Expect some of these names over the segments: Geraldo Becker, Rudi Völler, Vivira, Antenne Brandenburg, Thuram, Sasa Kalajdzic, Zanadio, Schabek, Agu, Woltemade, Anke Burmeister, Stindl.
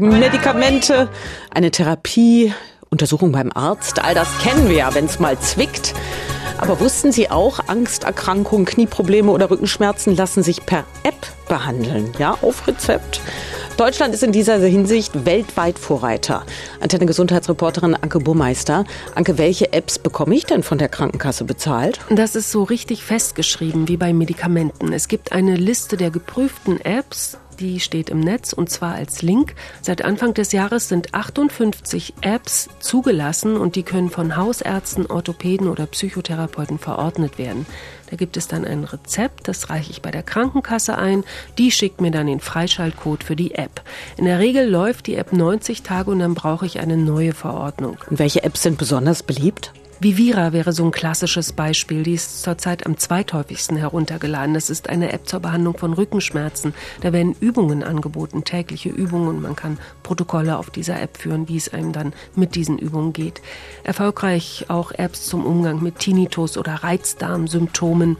Medikamente, eine Therapie, Untersuchung beim Arzt, all das kennen wir ja, wenn es mal zwickt. Aber wussten Sie auch, Angsterkrankungen, Knieprobleme oder Rückenschmerzen lassen sich per App behandeln, ja, auf Rezept? Deutschland ist in dieser Hinsicht weltweit Vorreiter. Antenne Gesundheitsreporterin Anke Burmeister. Anke, welche Apps bekomme ich denn von der Krankenkasse bezahlt? Das ist so richtig festgeschrieben wie bei Medikamenten. Es gibt eine Liste der geprüften Apps. Die steht im Netz und zwar als Link. Seit Anfang des Jahres sind 58 Apps zugelassen und die können von Hausärzten, Orthopäden oder Psychotherapeuten verordnet werden. Da gibt es dann ein Rezept, das reiche ich bei der Krankenkasse ein. Die schickt mir dann den Freischaltcode für die App. In der Regel läuft die App 90 Tage und dann brauche ich eine neue Verordnung. Und welche Apps sind besonders beliebt? Vivira wäre so ein klassisches Beispiel. Die ist zurzeit am zweithäufigsten heruntergeladen. Das ist eine App zur Behandlung von Rückenschmerzen. Da werden Übungen angeboten, tägliche Übungen. Man kann Protokolle auf dieser App führen, wie es einem dann mit diesen Übungen geht. Erfolgreich auch Apps zum Umgang mit Tinnitus oder Reizdarmsymptomen.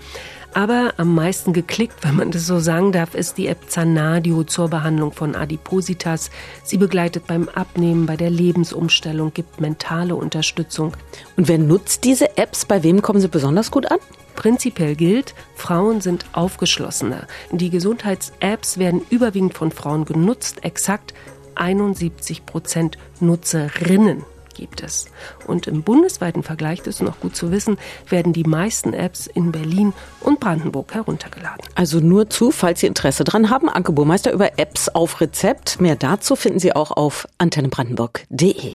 Aber am meisten geklickt, wenn man das so sagen darf, ist die App Zanadio zur Behandlung von Adipositas. Sie begleitet beim Abnehmen, bei der Lebensumstellung, gibt mentale Unterstützung. Und wer nutzt diese Apps? Bei wem kommen sie besonders gut an? Prinzipiell gilt, Frauen sind aufgeschlossener. Die Gesundheits-Apps werden überwiegend von Frauen genutzt. Exakt 71% Nutzerinnen gibt es. Und im bundesweiten Vergleich, das ist noch gut zu wissen, werden die meisten Apps in Berlin und Brandenburg heruntergeladen. Also nur zu, falls Sie Interesse dran haben. Anke Burmeister über Apps auf Rezept. Mehr dazu finden Sie auch auf antennebrandenburg.de.